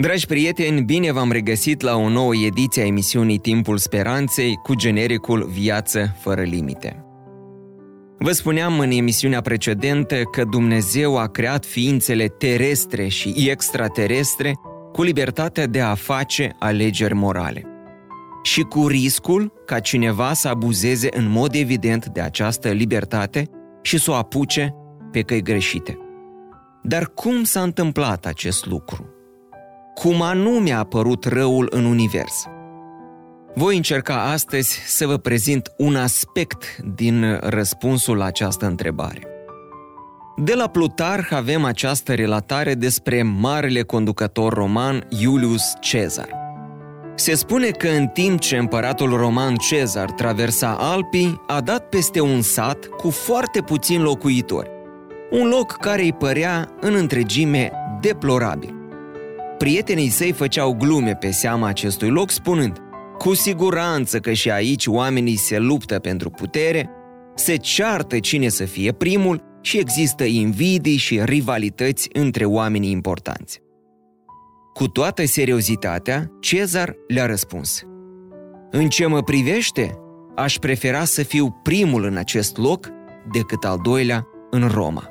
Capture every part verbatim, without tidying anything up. Dragi prieteni, bine v-am regăsit la o nouă ediție a emisiunii Timpul Speranței cu genericul Viață fără limite. Vă spuneam în emisiunea precedentă că Dumnezeu a creat ființele terestre și extraterestre cu libertatea de a face alegeri morale și cu riscul ca cineva să abuzeze în mod evident de această libertate și să o apuce pe căi greșite. Dar cum s-a întâmplat acest lucru? Cum anume a apărut răul în univers? Voi încerca astăzi să vă prezint un aspect din răspunsul la această întrebare. De la Plutarh avem această relatare despre marele conducător roman Iulius Cezar. Se spune că în timp ce împăratul roman Cezar traversa Alpii, a dat peste un sat cu foarte puțini locuitori, un loc care îi părea în întregime deplorabil. Prietenii săi făceau glume pe seama acestui loc, spunând: cu siguranță că și aici oamenii se luptă pentru putere, se ceartă cine să fie primul și există invidii și rivalități între oamenii importanți. Cu toată seriozitatea, Cezar le-a răspuns: în ce mă privește, aș prefera să fiu primul în acest loc decât al doilea în Roma.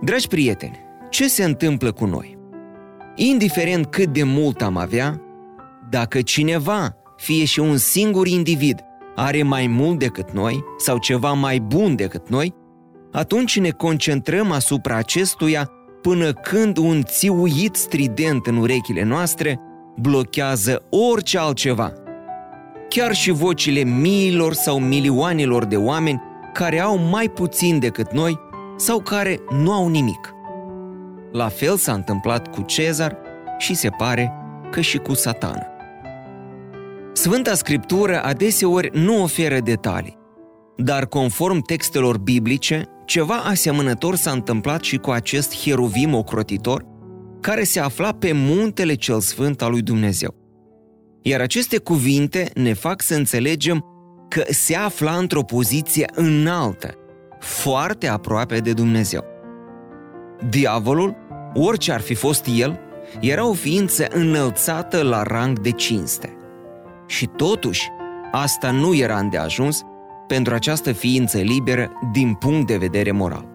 Dragi prieteni, ce se întâmplă cu noi? Indiferent cât de mult am avea, dacă cineva, fie și un singur individ, are mai mult decât noi sau ceva mai bun decât noi, atunci ne concentrăm asupra acestuia până când un țiuit strident în urechile noastre blochează orice altceva. Chiar și vocile miilor sau milioanelor de oameni care au mai puțin decât noi sau care nu au nimic. La fel s-a întâmplat cu Cezar și se pare că și cu Satană. Sfânta Scriptură adeseori nu oferă detalii, dar conform textelor biblice, ceva asemănător s-a întâmplat și cu acest heruvim ocrotitor care se afla pe muntele cel sfânt al lui Dumnezeu. Iar aceste cuvinte ne fac să înțelegem că se afla într-o poziție înaltă, foarte aproape de Dumnezeu. Diavolul, orice ar fi fost el, era o ființă înălțată la rang de cinste. Și totuși, asta nu era îndeajuns pentru această ființă liberă din punct de vedere moral.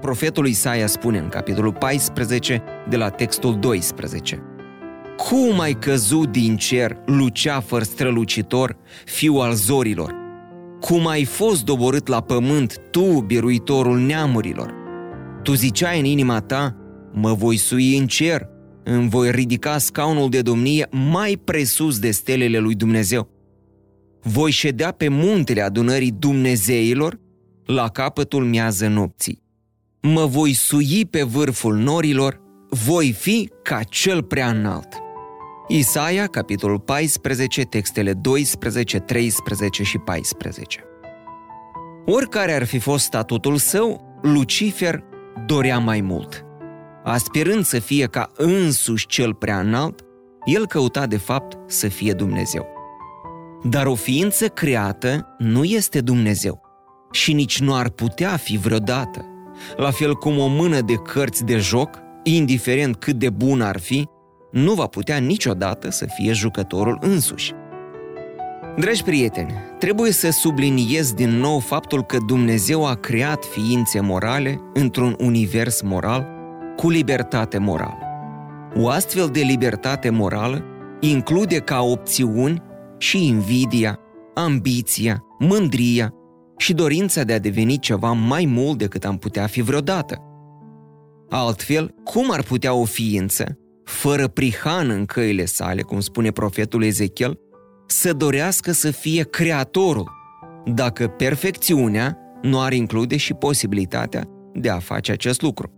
Profetul Isaia spune în capitolul paisprezece, de la textul doisprezece: cum ai căzut din cer, Luceafăr strălucitor, fiu al zorilor? Cum ai fost doborât la pământ, tu, biruitorul neamurilor? Tu ziceai în inima ta: mă voi sui în cer, îmi voi ridica scaunul de domnie mai presus de stelele lui Dumnezeu. Voi ședea pe muntele adunării dumnezeilor la capătul miază nopții. Mă voi sui pe vârful norilor, voi fi ca cel prea înalt. Isaia, capitolul paisprezece, textele doisprezece, treisprezece și paisprezece. Oricare ar fi fost statutul său, Lucifer dorea mai mult. Aspirând să fie ca însuși cel prea înalt, el căuta de fapt să fie Dumnezeu. Dar o ființă creată nu este Dumnezeu și nici nu ar putea fi vreodată. La fel cum o mână de cărți de joc, indiferent cât de bună ar fi, nu va putea niciodată să fie jucătorul însuși. Dragi prieteni, trebuie să subliniez din nou faptul că Dumnezeu a creat ființe morale într-un univers moral cu libertate morală. O astfel de libertate morală include ca opțiuni și invidia, ambiția, mândria și dorința de a deveni ceva mai mult decât am putea fi vreodată. Altfel, cum ar putea o ființă, fără prihană în căile sale, cum spune profetul Ezechiel, să dorească să fie creatorul, dacă perfecțiunea nu ar include și posibilitatea de a face acest lucru?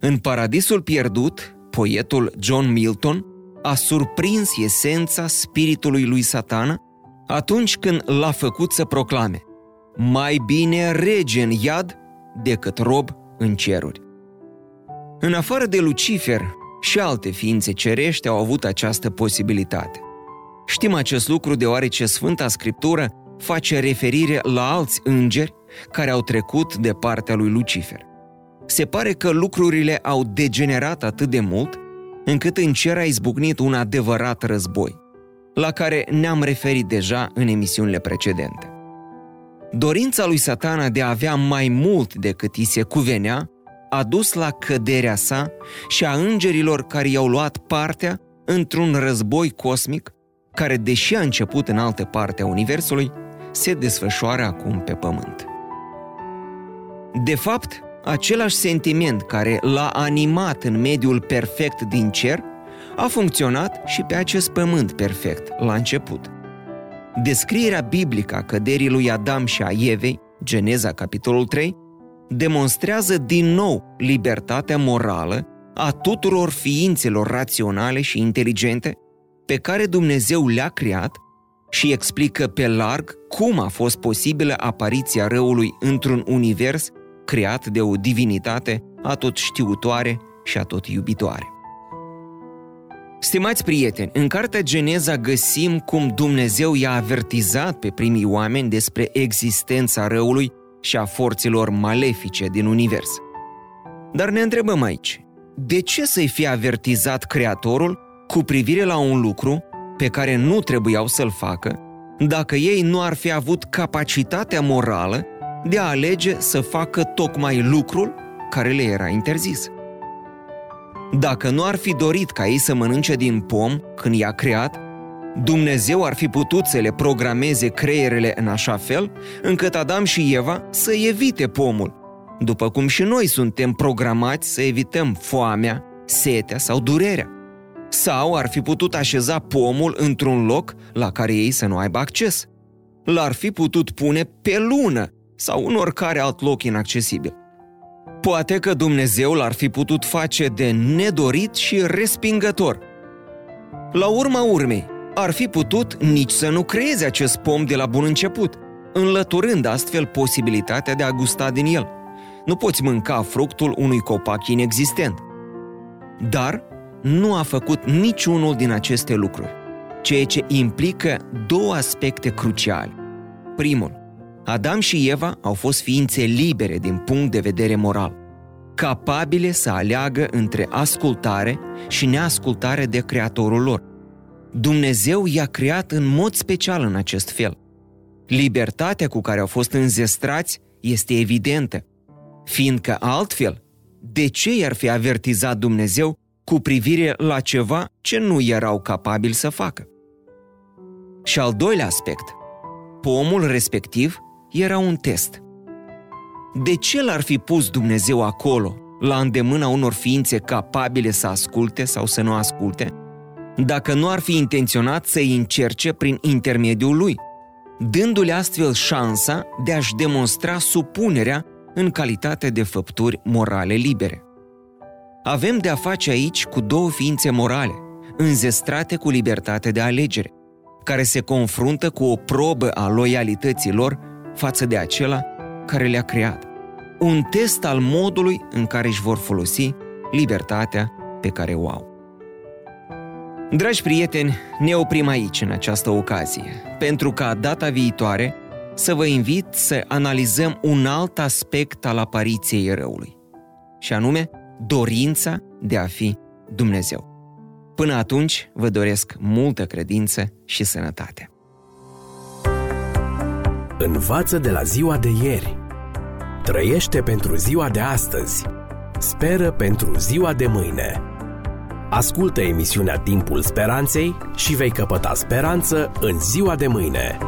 În Paradisul Pierdut, poetul John Milton a surprins esența spiritului lui Satană atunci când l-a făcut să proclame: mai bine rege în iad decât rob în ceruri. În afară de Lucifer, și alte ființe cerești au avut această posibilitate. Știm acest lucru deoarece Sfânta Scriptură face referire la alți îngeri care au trecut de partea lui Lucifer. Se pare că lucrurile au degenerat atât de mult, încât în cer a izbucnit un adevărat război, la care ne-am referit deja în emisiunile precedente. Dorința lui Satana de a avea mai mult decât i se cuvenea a dus la căderea sa și a îngerilor care i-au luat partea într-un război cosmic care, deși a început în altă parte a universului, se desfășoară acum pe pământ. De fapt, același sentiment care l-a animat în mediul perfect din cer a funcționat și pe acest pământ perfect la început. Descrierea biblică a căderii lui Adam și a Evei, Geneza capitolul trei, demonstrează din nou libertatea morală a tuturor ființelor raționale și inteligente pe care Dumnezeu le-a creat și explică pe larg cum a fost posibilă apariția răului într-un univers creat de o divinitate atotștiutoare și atot-iubitoare. Stimați prieteni, în cartea Geneza găsim cum Dumnezeu i-a avertizat pe primii oameni despre existența răului și a forțelor malefice din univers. Dar ne întrebăm aici, de ce să-i fie avertizat Creatorul cu privire la un lucru pe care nu trebuiau să-l facă, dacă ei nu ar fi avut capacitatea morală de a alege să facă tocmai lucrul care le era interzis? Dacă nu ar fi dorit ca ei să mănânce din pom când i-a creat, Dumnezeu ar fi putut să le programeze creierele în așa fel încât Adam și Eva să evite pomul, după cum și noi suntem programați să evităm foamea, setea sau durerea. Sau ar fi putut așeza pomul într-un loc la care ei să nu aibă acces. L-ar fi putut pune pe lună sau în oricare alt loc inaccesibil. Poate că Dumnezeu l-ar fi putut face de nedorit și respingător. La urma urmei, ar fi putut nici să nu creeze acest pom de la bun început, înlăturând astfel posibilitatea de a gusta din el. Nu poți mânca fructul unui copac inexistent. Dar nu a făcut niciunul din aceste lucruri, ceea ce implică două aspecte cruciale. Primul, Adam și Eva au fost ființe libere din punct de vedere moral, capabile să aleagă între ascultare și neascultare de Creatorul lor. Dumnezeu i-a creat în mod special în acest fel. Libertatea cu care au fost înzestrați este evidentă, fiindcă altfel, de ce i-ar fi avertizat Dumnezeu cu privire la ceva ce nu erau capabili să facă? Și al doilea aspect, pomul respectiv era un test. De ce l-ar fi pus Dumnezeu acolo, la îndemâna unor ființe capabile să asculte sau să nu asculte, dacă nu ar fi intenționat să-i încerce prin intermediul lui, dându-le astfel șansa de a-și demonstra supunerea în calitate de făpturi morale libere? Avem de-a face aici cu două ființe morale, înzestrate cu libertate de alegere, care se confruntă cu o probă a loialității lor față de acela care le-a creat. Un test al modului în care își vor folosi libertatea pe care o au. Dragi prieteni, ne oprim aici în această ocazie, pentru ca data viitoare să vă invit să analizăm un alt aspect al apariției răului, și anume dorința de a fi Dumnezeu. Până atunci, vă doresc multă credință și sănătate. Învață de la ziua de ieri. Trăiește pentru ziua de astăzi. Speră pentru ziua de mâine. Ascultă emisiunea Timpul Speranței și vei căpăta speranță în ziua de mâine.